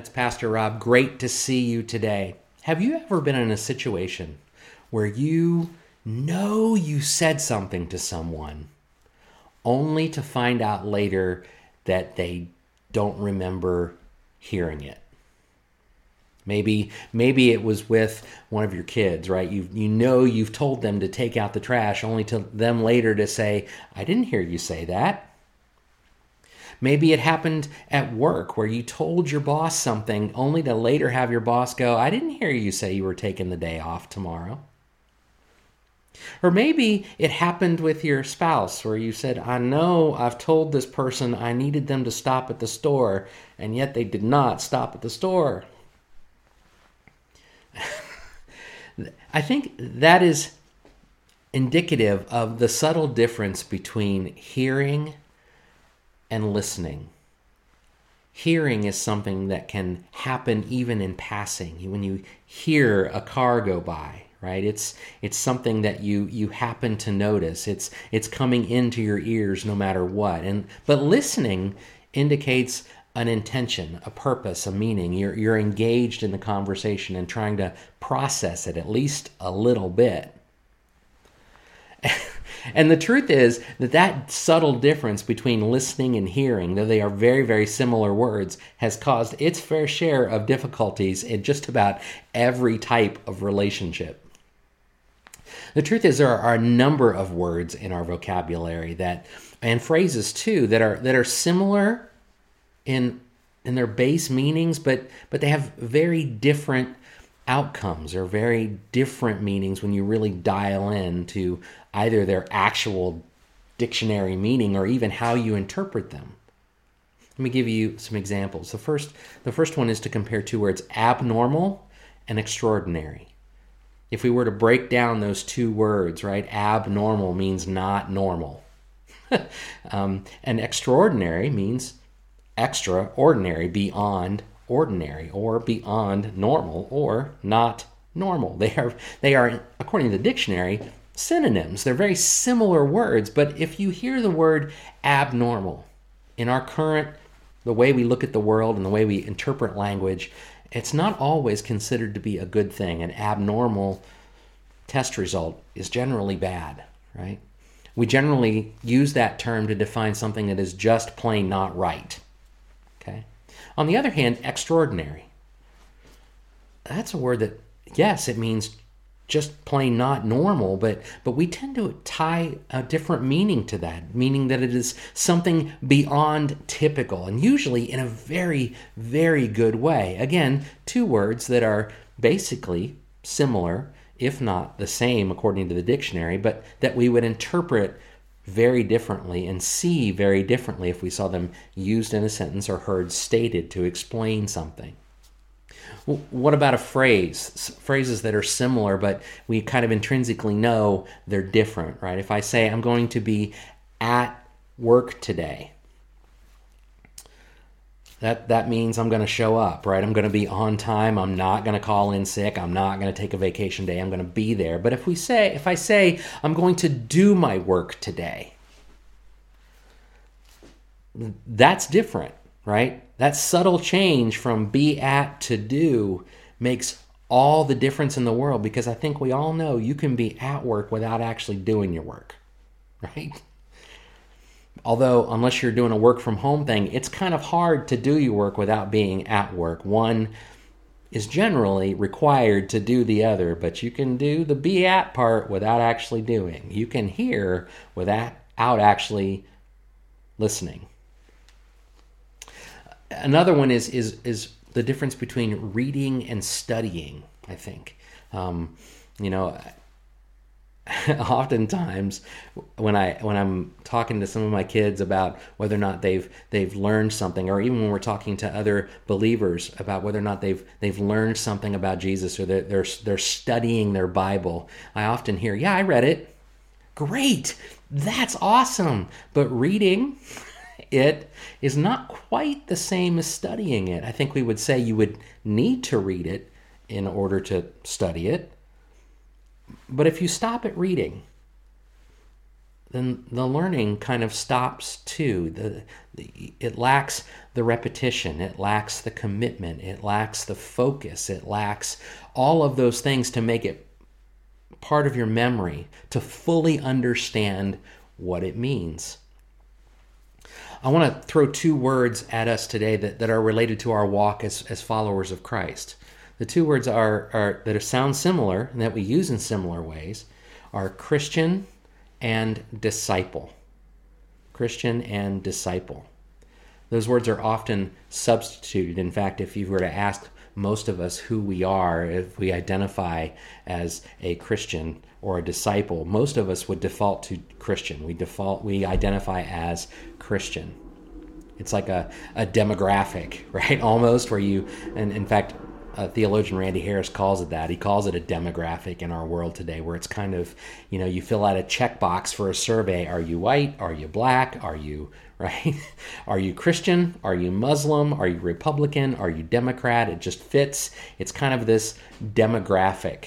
It's Pastor Rob. Great to see you today. Have you ever been in a situation where you know you said something to someone only to find out later that they don't remember hearing it? Maybe it was with one of your kids, right? You know you've told them to take out the trash only to them later to say, I didn't hear you say that. Maybe it happened at work where you told your boss something only to later have your boss go, I didn't hear you say you were taking the day off tomorrow. Or maybe it happened with your spouse where you said, I know I've told this person I needed them to stop at the store, and yet they did not stop at the store. I think that is indicative of the subtle difference between hearing and listening. Hearing is something that can happen even in passing. When you hear a car go by, right? It's something that you happen to notice. It's coming into your ears no matter what. But listening indicates an intention, a purpose, a meaning. You're engaged in the conversation and trying to process it at least a little bit. And the truth is that subtle difference between listening and hearing, though they are very, very similar words, has caused its fair share of difficulties in just about every type of relationship. The truth is there are a number of words in our vocabulary that, and phrases too, that are similar in their base meanings, but they have very different outcomes or very different meanings when you really dial in to either their actual dictionary meaning or even how you interpret them. Let me give you some examples. The first one is to compare two words, abnormal and extraordinary. If we were to break down those two words, right, abnormal means not normal. And extraordinary means extraordinary, beyond ordinary or beyond normal or not normal. They are, according to the dictionary, synonyms. They're very similar words, but if you hear the word abnormal in our current, the way we look at the world and the way we interpret language, it's not always considered to be a good thing. An abnormal test result is generally bad, right? We generally use that term to define something that is just plain not right, okay? On the other hand, extraordinary. That's a word that, yes, it means just plain not normal, but we tend to tie a different meaning to that, meaning that it is something beyond typical, and usually in a very, very good way. Again, two words that are basically similar, if not the same according to the dictionary, but that we would interpret very differently and see very differently if we saw them used in a sentence or heard stated to explain something. Well, what about a phrase? Phrases that are similar, but we kind of intrinsically know they're different, right? If I say, I'm going to be at work today, that means I'm going to show up, right? I'm going to be on time. I'm not going to call in sick. I'm not going to take a vacation day. I'm going to be there. But if I say I'm going to do my work today, that's different, right? That subtle change from be at to do makes all the difference in the world, because I think we all know you can be at work without actually doing your work, right? Although, unless you're doing a work from home thing, it's kind of hard to do your work without being at work. One is generally required to do the other, but you can do the be at part without actually doing. You can hear without actually listening. Another one is the difference between reading and studying, I think. Oftentimes, when I'm talking to some of my kids about whether or not they've learned something, or even when we're talking to other believers about whether or not they've learned something about Jesus, or they're studying their Bible, I often hear, "Yeah, I read it. Great, that's awesome." But reading it is not quite the same as studying it. I think we would say you would need to read it in order to study it. But if you stop at reading, then the learning kind of stops too. It lacks the repetition, it lacks the commitment, it lacks the focus, it lacks all of those things to make it part of your memory, to fully understand what it means. I want to throw two words at us today that are related to our walk as followers of Christ. The two words are that sound similar and that we use in similar ways are Christian and disciple. Christian and disciple. Those words are often substituted. In fact, if you were to ask most of us who we are, if we identify as a Christian or a disciple, most of us would default to Christian. We identify as Christian. It's like a demographic, right? Almost where you, and in fact, theologian Randy Harris calls it that. He calls it a demographic in our world today, where it's kind of, you fill out a checkbox for a survey. Are you white? Are you black? Are you, right? Are you Christian? Are you Muslim? Are you Republican? Are you Democrat? It just fits. It's kind of this demographic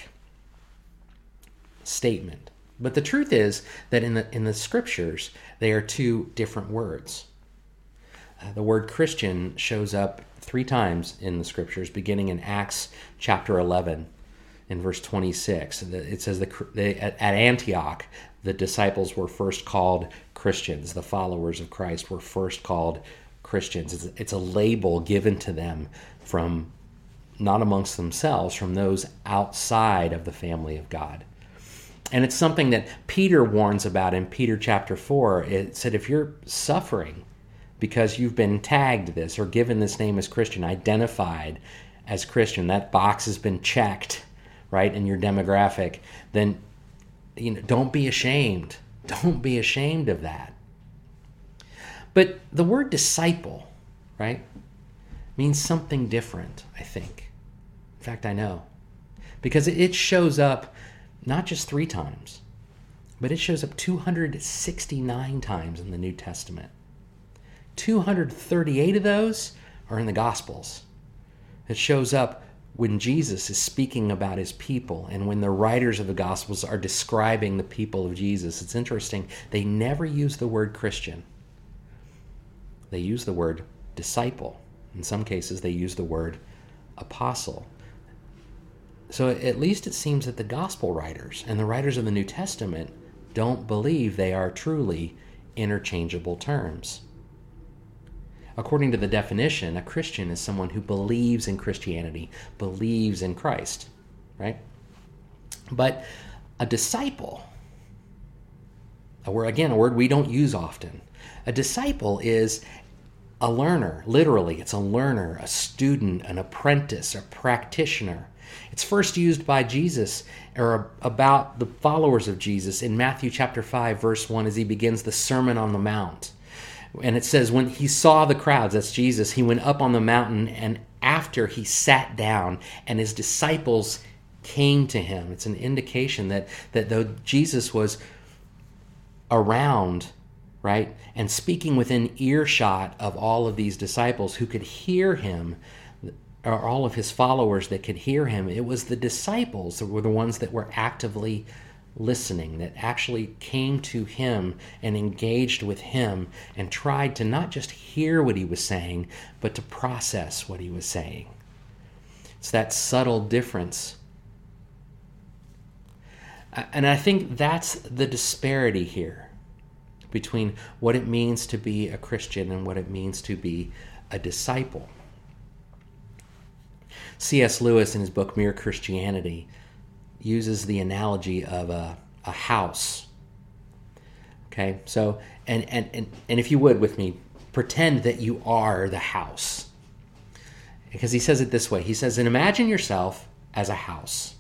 statement. But the truth is that in the scriptures, they are two different words. The word Christian shows up 3 times in the scriptures, beginning in Acts chapter 11 in verse 26. It says at Antioch, the disciples were first called Christians. The followers of Christ were first called Christians. It's a label given to them from, not amongst themselves, from those outside of the family of God. And it's something that Peter warns about in Peter chapter 4. It said, if you're suffering because you've been tagged this or given this name as Christian, identified as Christian, that box has been checked, right, in your demographic, then don't be ashamed. Don't be ashamed of that. But the word disciple, right, means something different, I think. In fact, I know. Because it shows up not just 3 times, but it shows up 269 times in the New Testament. 238 of those are in the Gospels. It shows up when Jesus is speaking about his people and when the writers of the Gospels are describing the people of Jesus. It's interesting. They never use the word Christian. They use the word disciple. In some cases, they use the word apostle. So at least it seems that the Gospel writers and the writers of the New Testament don't believe they are truly interchangeable terms. According to the definition, a Christian is someone who believes in Christianity, believes in Christ, right? But a disciple, a word we don't use often. A disciple is a learner, literally. It's a learner, a student, an apprentice, a practitioner. It's first used by Jesus or about the followers of Jesus in Matthew chapter 5, verse 1, as he begins the Sermon on the Mount. And it says, when he saw the crowds, that's Jesus, he went up on the mountain, and after he sat down, and his disciples came to him. It's an indication that though Jesus was around, right, and speaking within earshot of all of these disciples who could hear him, or all of his followers that could hear him, it was the disciples that were the ones that were actively listening, that actually came to him and engaged with him and tried to not just hear what he was saying, but to process what he was saying. It's that subtle difference. And I think that's the disparity here between what it means to be a Christian and what it means to be a disciple. C.S. Lewis, in his book Mere Christianity, uses the analogy of a house. Okay, so, and if you would with me, pretend that you are the house. Because he says it this way. He says, and imagine yourself as a house.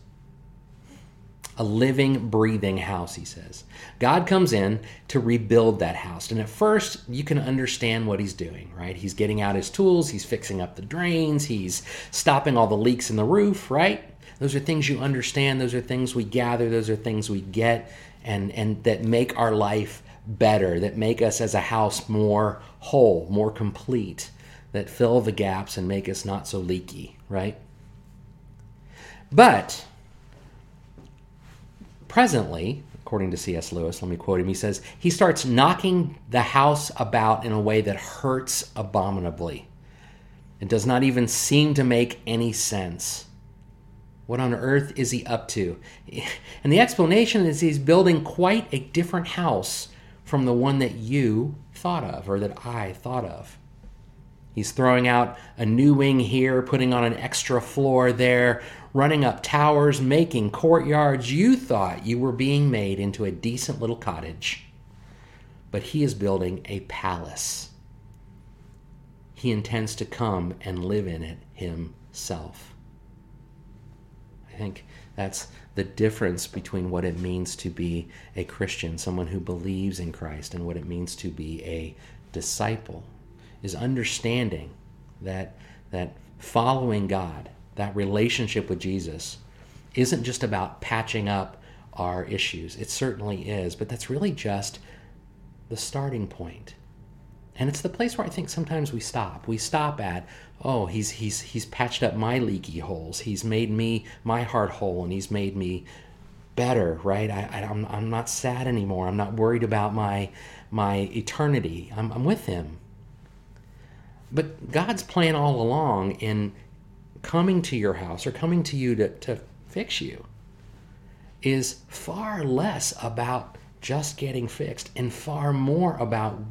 A living, breathing house, he says. God comes in to rebuild that house. And at first, you can understand what he's doing, right? He's getting out his tools. He's fixing up the drains. He's stopping all the leaks in the roof, right? Those are things you understand. Those are things we gather. Those are things we get and that make our life better, that make us as a house more whole, more complete, that fill the gaps and make us not so leaky, right? But presently, according to C.S. Lewis, let me quote him, he says, he starts knocking the house about in a way that hurts abominably. It does not even seem to make any sense. What on earth is he up to? And the explanation is he's building quite a different house from the one that you thought of or that I thought of. He's throwing out a new wing here, putting on an extra floor there, running up towers, making courtyards. You thought you were being made into a decent little cottage, but he is building a palace. He intends to come and live in it himself. I think that's the difference between what it means to be a Christian, someone who believes in Christ, and what it means to be a disciple, is understanding that following God, that relationship with Jesus, isn't just about patching up our issues. It certainly is, but that's really just the starting point. And it's the place where I think sometimes we stop. We stop at, oh, he's patched up my leaky holes. He's made me, my heart whole, and he's made me better, right? I'm not sad anymore. I'm not worried about my eternity. I'm with him. But God's plan all along in coming to your house or coming to you to fix you is far less about just getting fixed and far more about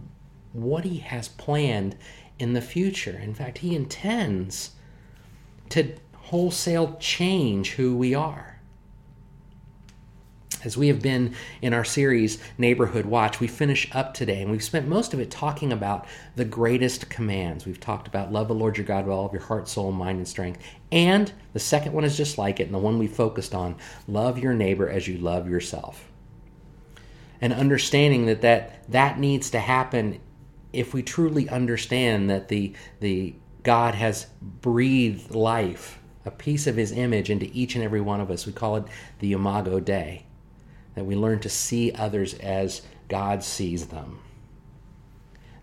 what he has planned in the future. In fact, he intends to wholesale change who we are. As we have been in our series, Neighborhood Watch, we finish up today, and we've spent most of it talking about the greatest commands. We've talked about love the Lord your God with all of your heart, soul, mind, and strength. And the second one is just like it, and the one we focused on, love your neighbor as you love yourself. And understanding that needs to happen if we truly understand that the God has breathed life, a piece of his image, into each and every one of us. We call it the Imago Dei, that we learn to see others as God sees them,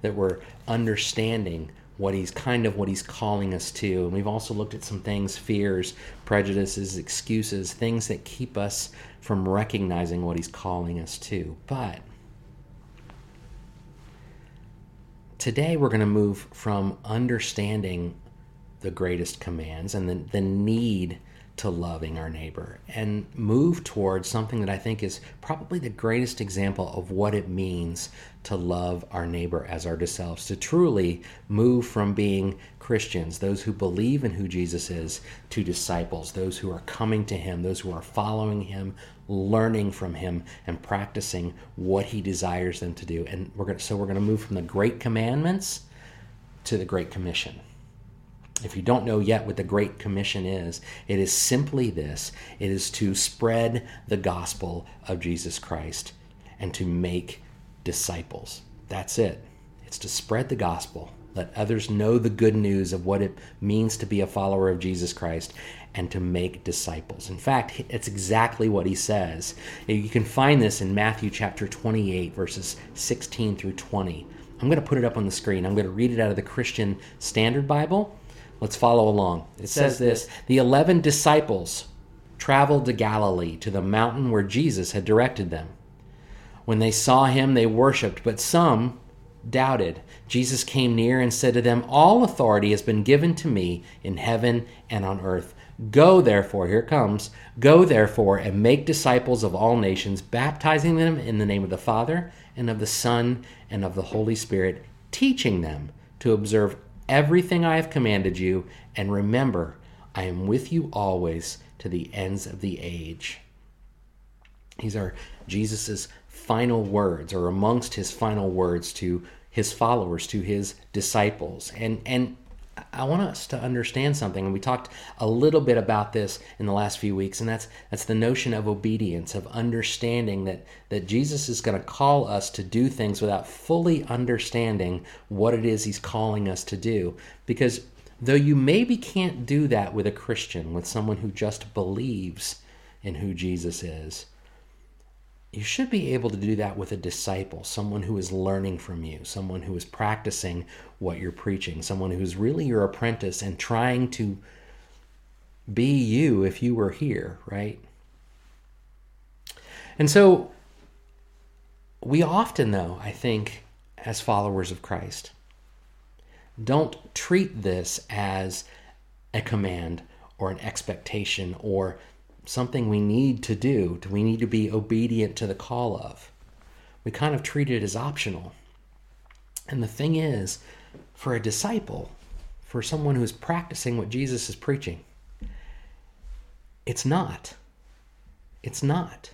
that we're understanding what he's calling us to. And we've also looked at some things, fears, prejudices, excuses, things that keep us from recognizing what he's calling us to. But today we're going to move from understanding the greatest commands and the need to loving our neighbor and move towards something that I think is probably the greatest example of what it means to love our neighbor as ourselves, to truly move from being Christians, those who believe in who Jesus is, to disciples, those who are coming to him, those who are following him, learning from him, and practicing what he desires them to do. And we're going to move from the Great Commandments to the Great Commission. If you don't know yet what the Great Commission is, it is simply this. It is to spread the gospel of Jesus Christ and to make disciples. That's it. It's to spread the gospel, let others know the good news of what it means to be a follower of Jesus Christ and to make disciples. In fact, it's exactly what he says. You can find this in Matthew chapter 28, verses 16 through 20. I'm going to put it up on the screen. I'm going to read it out of the Christian Standard Bible. Let's follow along. It says this, the 11 disciples traveled to Galilee, to the mountain where Jesus had directed them. When they saw him, they worshiped, but some doubted. Jesus came near and said to them, all authority has been given to me in heaven and on earth. Go therefore, here it comes, go therefore and make disciples of all nations, baptizing them in the name of the Father and of the Son and of the Holy Spirit, teaching them to observe everything I have commanded you, and remember, I am with you always to the ends of the age. These are Jesus's final words, or amongst his final words to his followers, to his disciples. And I want us to understand something, and we talked a little bit about this in the last few weeks, and that's the notion of obedience, of understanding that Jesus is going to call us to do things without fully understanding what it is he's calling us to do. Because though you maybe can't do that with a Christian, with someone who just believes in who Jesus is, you should be able to do that with a disciple, someone who is learning from you, someone who is practicing what you're preaching, someone who's really your apprentice and trying to be you if you were here, right? And so We often, though, I think, as followers of Christ, don't treat this as a command or an expectation or something we need to do. We need to be obedient to the call of. We kind of treat it as optional. And the thing is, for a disciple, for someone who's practicing what Jesus is preaching, it's not. It's not.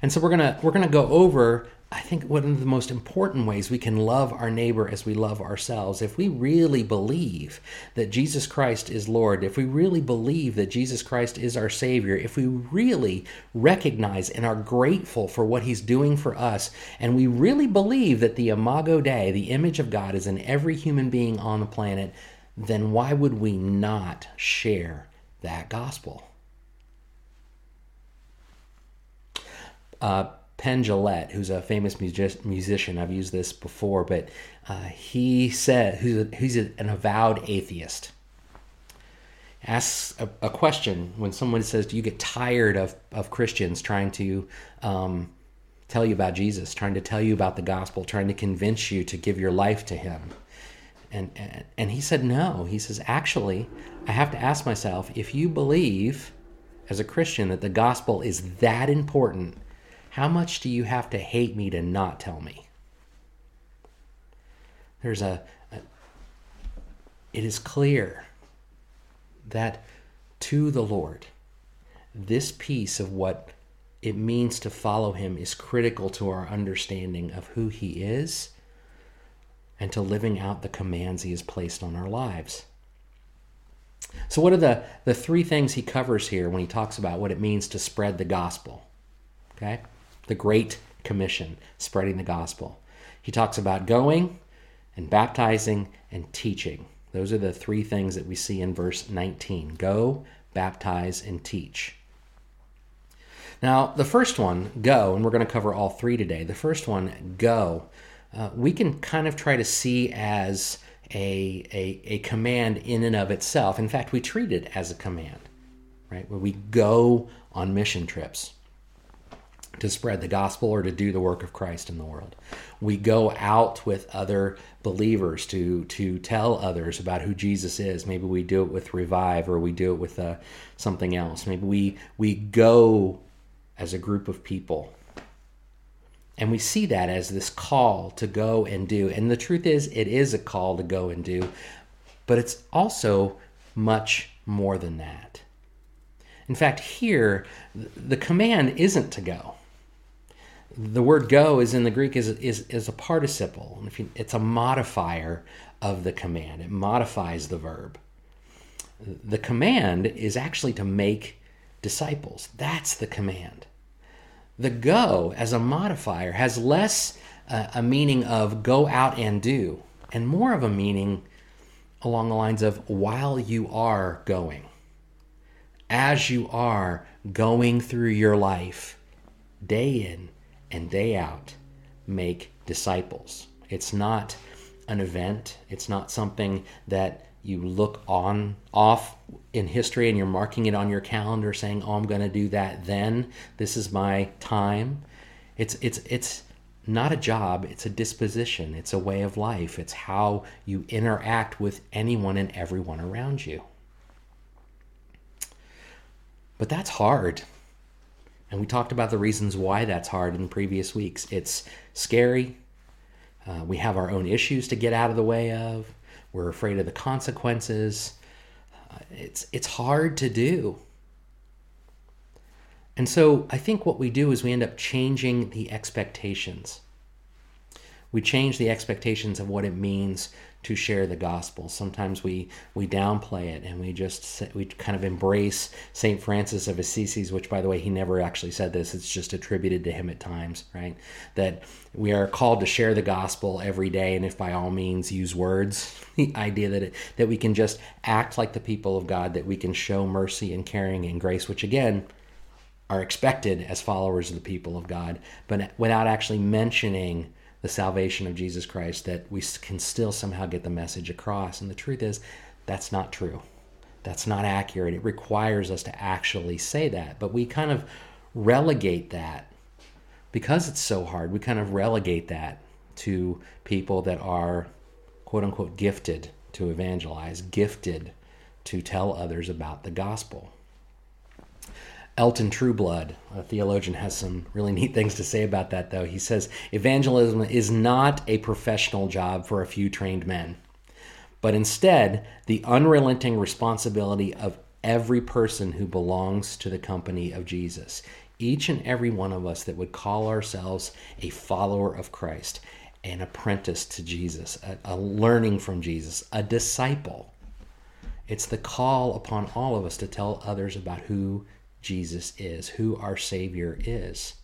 And so we're gonna go over, I think, one of the most important ways we can love our neighbor as we love ourselves. If we really believe that Jesus Christ is Lord, if we really believe that Jesus Christ is our Savior, if we really recognize and are grateful for what He's doing for us, and we really believe that the Imago Dei, the image of God, is in every human being on the planet, then why would we not share that gospel? Penn Gillette, who's a famous musician, I've used this before, but he said, he's an avowed atheist, asks a question when someone says, do you get tired of Christians trying to tell you about Jesus, trying to tell you about the gospel, trying to convince you to give your life to Him? And he said no. He says, actually, I have to ask myself, if you believe as a Christian that the gospel is that important, how much do you have to hate me to not tell me? There's it is clear that to the Lord, this piece of what it means to follow Him is critical to our understanding of who He is and to living out the commands He has placed on our lives. So what are the three things he covers here when he talks about what it means to spread the gospel? Okay? The Great Commission, spreading the gospel. He talks about going and baptizing and teaching. Those are the three things that we see in verse 19. Go, baptize, and teach. Now, the first one, go, and we're going to cover all three today. The first one, go, we can kind of try to see as a command in and of itself. In fact, we treat it as a command, right? Where we go on mission trips to spread the gospel or to do the work of Christ in the world. We go out with other believers to tell others about who Jesus is. Maybe we do it with Revive, or we do it with something else. Maybe we go as a group of people. And we see that as this call to go and do. And the truth is, it is a call to go and do, but it's also much more than that. In fact, here, the command isn't to go. The word go is in the Greek is a participle. It's a modifier of the command. It modifies the verb. The command is actually to make disciples. That's the command. The go as a modifier has less a meaning of go out and do, and more of a meaning along the lines of while you are going. As you are going through your life, day in and day out, make disciples. It's not an event. It's not something that you look on off in history and you're marking it on your calendar saying, oh, I'm going to do that then. This is my time. It's not a job. It's a disposition. It's a way of life. It's how you interact with anyone and everyone around you. But that's hard. And we talked about the reasons why that's hard in previous weeks. It's scary. We have our own issues to get out of the way of. We're afraid of the consequences. It's hard to do. And so I think what we do is we end up changing the expectations. We change the expectations of what it means to share the gospel. Sometimes we downplay it and we kind of embrace St. Francis of Assisi's, which, by the way, he never actually said this. It's just attributed to him at times, right? That we are called to share the gospel every day, and if by all means use words, the idea that we can just act like the people of God, that we can show mercy and caring and grace, which again are expected as followers of the people of God, but without actually mentioning the salvation of Jesus Christ, that we can still somehow get the message across. And the truth is, that's not true. That's not accurate. It requires us to actually say that. But we kind of relegate that because it's so hard, we kind of relegate that to people that are, quote unquote, gifted to evangelize, gifted to tell others about the gospel. Elton Trueblood, a theologian, has some really neat things to say about that, though. He says, evangelism is not a professional job for a few trained men, but instead the unrelenting responsibility of every person who belongs to the company of Jesus. Each and every one of us that would call ourselves a follower of Christ, an apprentice to Jesus, a learning from Jesus, a disciple. It's the call upon all of us to tell others about who Jesus is, who our Savior is.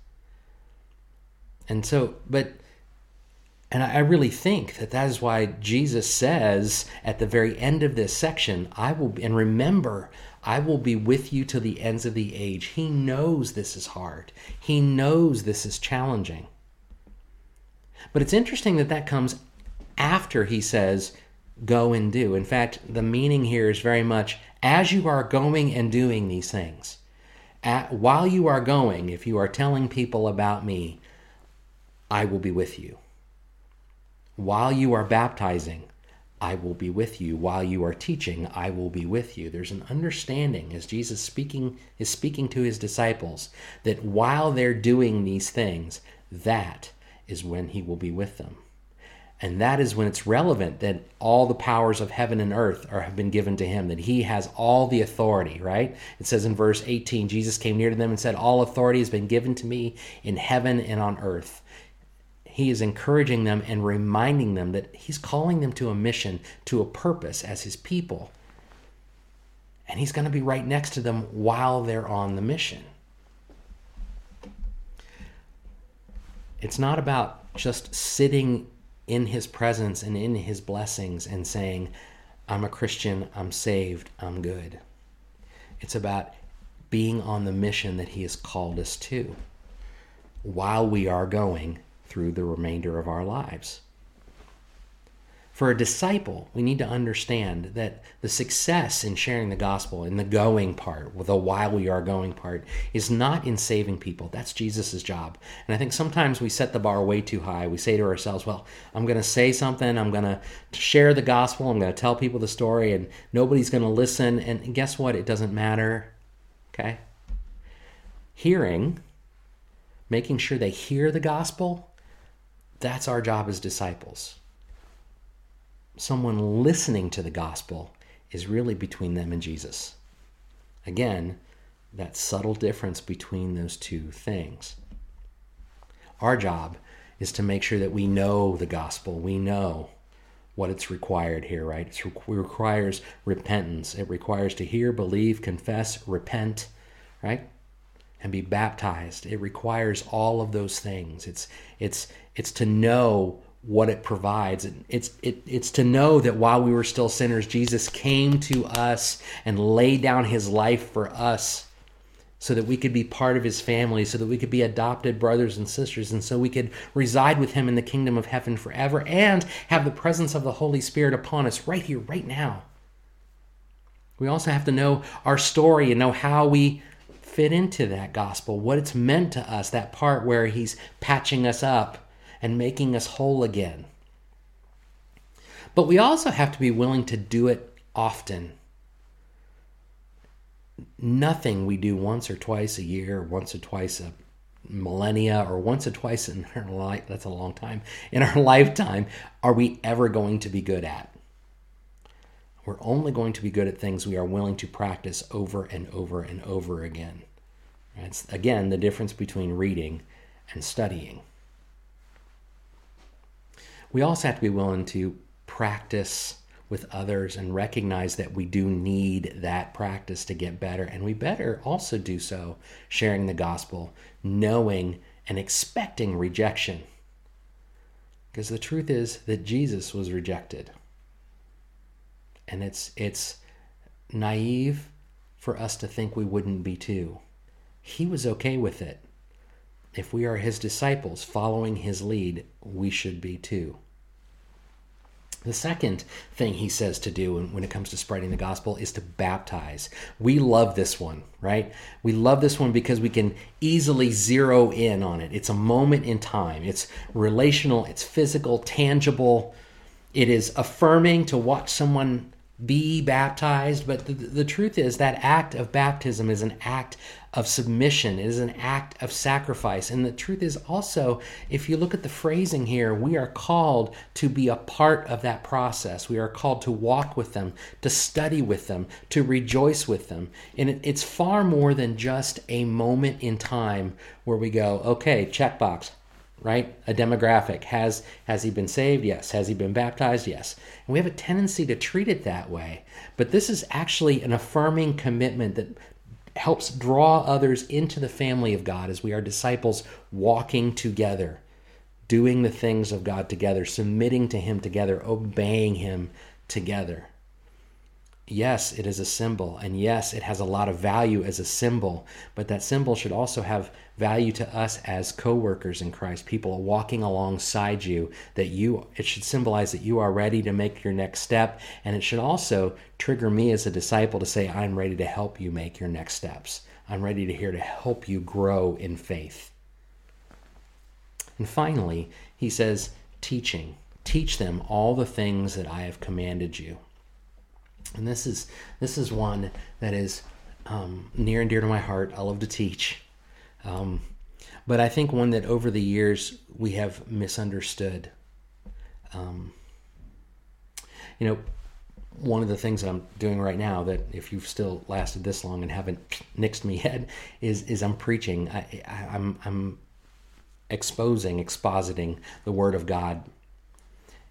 And so, and I really think that is why Jesus says at the very end of this section, I will be with you to the ends of the age. He knows this is hard. He knows this is challenging. But it's interesting that comes after he says, go and do. In fact, the meaning here is very much, as you are going and doing these things, while you are going, if you are telling people about me, I will be with you. While you are baptizing, I will be with you. While you are teaching, I will be with you. There's an understanding as Jesus is speaking to his disciples that while they're doing these things, that is when he will be with them. And that is when it's relevant that all the powers of heaven and earth have been given to him, that he has all the authority, right? It says in verse 18, Jesus came near to them and said, all authority has been given to me in heaven and on earth. He is encouraging them and reminding them that he's calling them to a mission, to a purpose as his people. And he's going to be right next to them while they're on the mission. It's not about just sitting in his presence and in his blessings and saying, I'm a Christian, I'm saved, I'm good. It's about being on the mission that he has called us to while we are going through the remainder of our lives. For a disciple, we need to understand that the success in sharing the gospel, in the going part, the while we are going part, is not in saving people. That's Jesus's job. And I think sometimes we set the bar way too high. We say to ourselves, well, I'm going to say something, I'm going to share the gospel, I'm going to tell people the story, and nobody's going to listen, and guess what? It doesn't matter. Okay? Hearing, making sure they hear the gospel, that's our job as disciples. Someone listening to the gospel is really between them and Jesus. Again, that subtle difference between those two things. Our job is to make sure that we know the gospel. We know what it's required here, right? It requires repentance. It requires to hear, believe, confess, repent, right? And be baptized. It requires all of those things. It's to know what it provides. It's to know that while we were still sinners, Jesus came to us and laid down his life for us so that we could be part of his family, so that we could be adopted brothers and sisters, and so we could reside with him in the kingdom of heaven forever and have the presence of the Holy Spirit upon us right here, right now. We also have to know our story and know how we fit into that gospel, what it's meant to us, that part where he's patching us up and making us whole again. But we also have to be willing to do it often. Nothing we do once or twice a year, once or twice a millennia, or once or twice in our life, that's a long time, in our lifetime, are we ever going to be good at. We're only going to be good at things we are willing to practice over and over and over again. That's, again, the difference between reading and studying. We also have to be willing to practice with others and recognize that we do need that practice to get better. And we better also do so sharing the gospel, knowing and expecting rejection. Because the truth is that Jesus was rejected. And it's naive for us to think we wouldn't be too. He was okay with it. If we are his disciples following his lead, we should be too. The second thing he says to do when it comes to spreading the gospel is to baptize. We love this one, right? We love this one because we can easily zero in on it. It's a moment in time. It's relational. It's physical, tangible. It is affirming to watch someone be baptized. But the truth is that act of baptism is an act of submission. It is an act of sacrifice. And the truth is also, if you look at the phrasing here, we are called to be a part of that process. We are called to walk with them, to study with them, to rejoice with them. And it's far more than just a moment in time where we go, okay, checkbox, right? A demographic. Has he been saved? Yes. Has he been baptized? Yes. And we have a tendency to treat it that way. But this is actually an affirming commitment that helps draw others into the family of God as we are disciples walking together, doing the things of God together, submitting to Him together, obeying Him together. Yes, it is a symbol, and yes, it has a lot of value as a symbol, but that symbol should also have value to us as co-workers in Christ, people walking alongside you, it should symbolize that you are ready to make your next step, and it should also trigger me as a disciple to say, I'm ready to help you make your next steps. I'm ready to here to help you grow in faith. And finally, he says, teaching. Teach them all the things that I have commanded you. And this is one that is near and dear to my heart. I love to teach. But I think one that over the years we have misunderstood. One of the things that I'm doing right now that if you've still lasted this long and haven't nixed me yet is I'm preaching. I'm expositing the Word of God.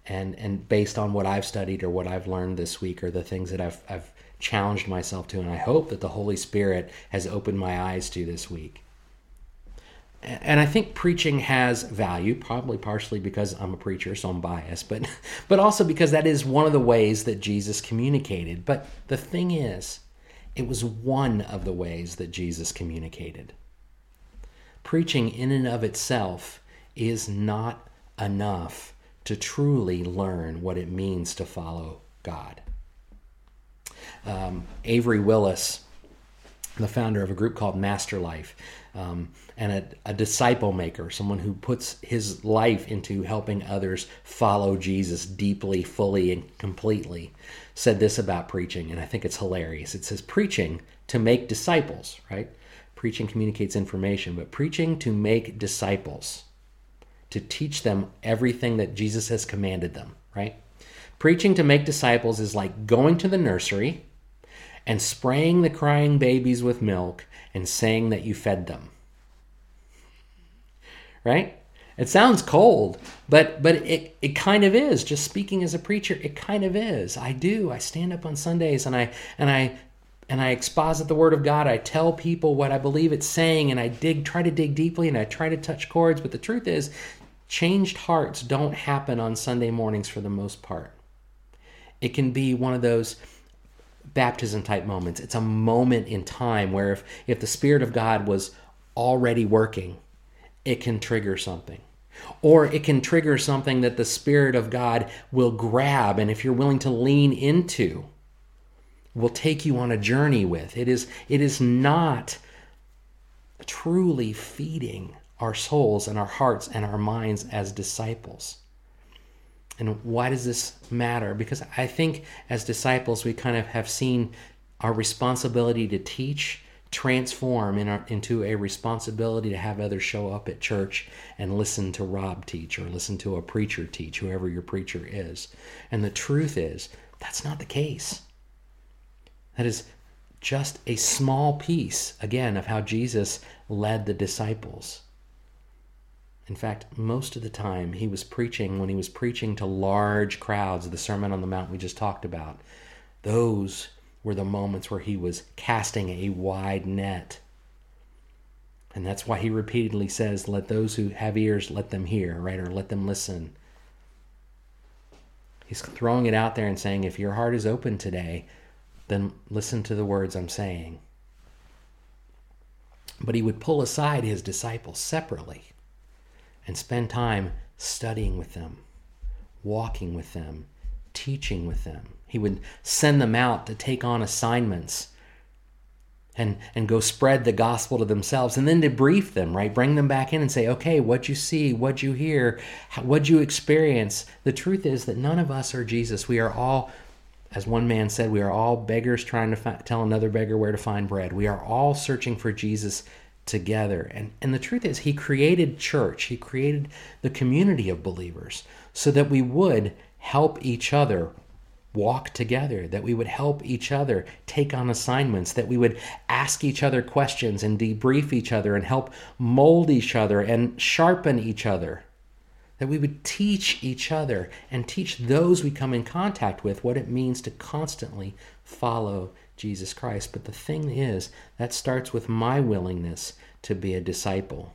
And based on what I've studied or what I've learned this week or the things that I've challenged myself to, and I hope that the Holy Spirit has opened my eyes to this week. And I think preaching has value, probably partially because I'm a preacher, so I'm biased, but also because that is one of the ways that Jesus communicated. But the thing is, it was one of the ways that Jesus communicated. Preaching in and of itself is not enough to truly learn what it means to follow God. Avery Willis, the founder of a group called Master Life, and a disciple maker, someone who puts his life into helping others follow Jesus deeply, fully, and completely, said this about preaching, and I think it's hilarious. It says, preaching to make disciples, right? Preaching communicates information, but preaching to make disciples, to teach them everything that Jesus has commanded them, right? Preaching to make disciples is like going to the nursery and spraying the crying babies with milk and saying that you fed them, right? It sounds cold, but it kind of is. Just speaking as a preacher, it kind of is. I do. I stand up on Sundays and I exposit the Word of God. I tell people what I believe it's saying, and I try to dig deeply, and I try to touch chords. But the truth is, changed hearts don't happen on Sunday mornings for the most part. It can be one of those baptism type moments. It's a moment in time where if the Spirit of God was already working, it can trigger something. Or it can trigger something that the Spirit of God will grab, and if you're willing to lean into, will take you on a journey with. It is not truly feeding our souls and our hearts and our minds as disciples. And why does this matter? Because I think as disciples, we kind of have seen our responsibility to teach transform into a responsibility to have others show up at church and listen to Rob teach or listen to a preacher teach, whoever your preacher is. And the truth is, that's not the case. That is just a small piece, again, of how Jesus led the disciples. In fact, most of the time when he was preaching to large crowds, the Sermon on the Mount we just talked about, those were the moments where he was casting a wide net. And that's why he repeatedly says, let those who have ears, let them hear, right? Or let them listen. He's throwing it out there and saying, if your heart is open today, then listen to the words I'm saying. But he would pull aside his disciples separately and spend time studying with them, walking with them, teaching with them. He would send them out to take on assignments and go spread the gospel to themselves, and then debrief them, right? Bring them back in and say, okay, what you see, what you hear, what you experience. The truth is that none of us are Jesus. We are all, as one man said, we are all beggars trying to tell another beggar where to find bread. We are all searching for Jesus together. And the truth is, he created church. He created the community of believers so that we would help each other walk together, that we would help each other take on assignments, that we would ask each other questions and debrief each other and help mold each other and sharpen each other, that we would teach each other and teach those we come in contact with what it means to constantly follow Jesus Christ. But the thing is, that starts with my willingness to be a disciple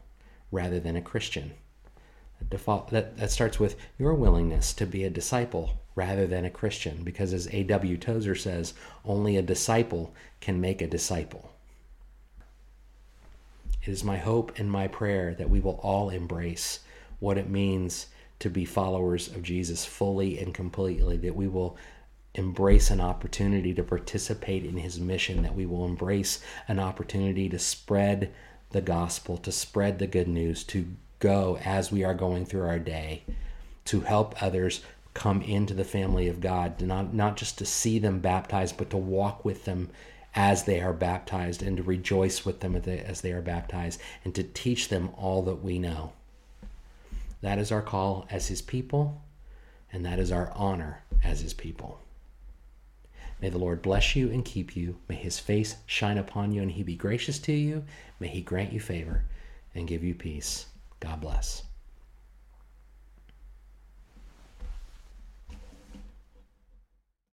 rather than a Christian. That starts with your willingness to be a disciple rather than a Christian, because as A.W. Tozer says, only a disciple can make a disciple. It is my hope and my prayer that we will all embrace what it means to be followers of Jesus fully and completely, that we will embrace an opportunity to participate in his mission, that we will embrace an opportunity to spread the gospel, to spread the good news, to go as we are going through our day, to help others come into the family of God, not just to see them baptized, but to walk with them as they are baptized and to rejoice with them as they are baptized and to teach them all that we know. That is our call as his people, and that is our honor as his people. May the Lord bless you and keep you. May his face shine upon you and he be gracious to you. May he grant you favor and give you peace. God bless.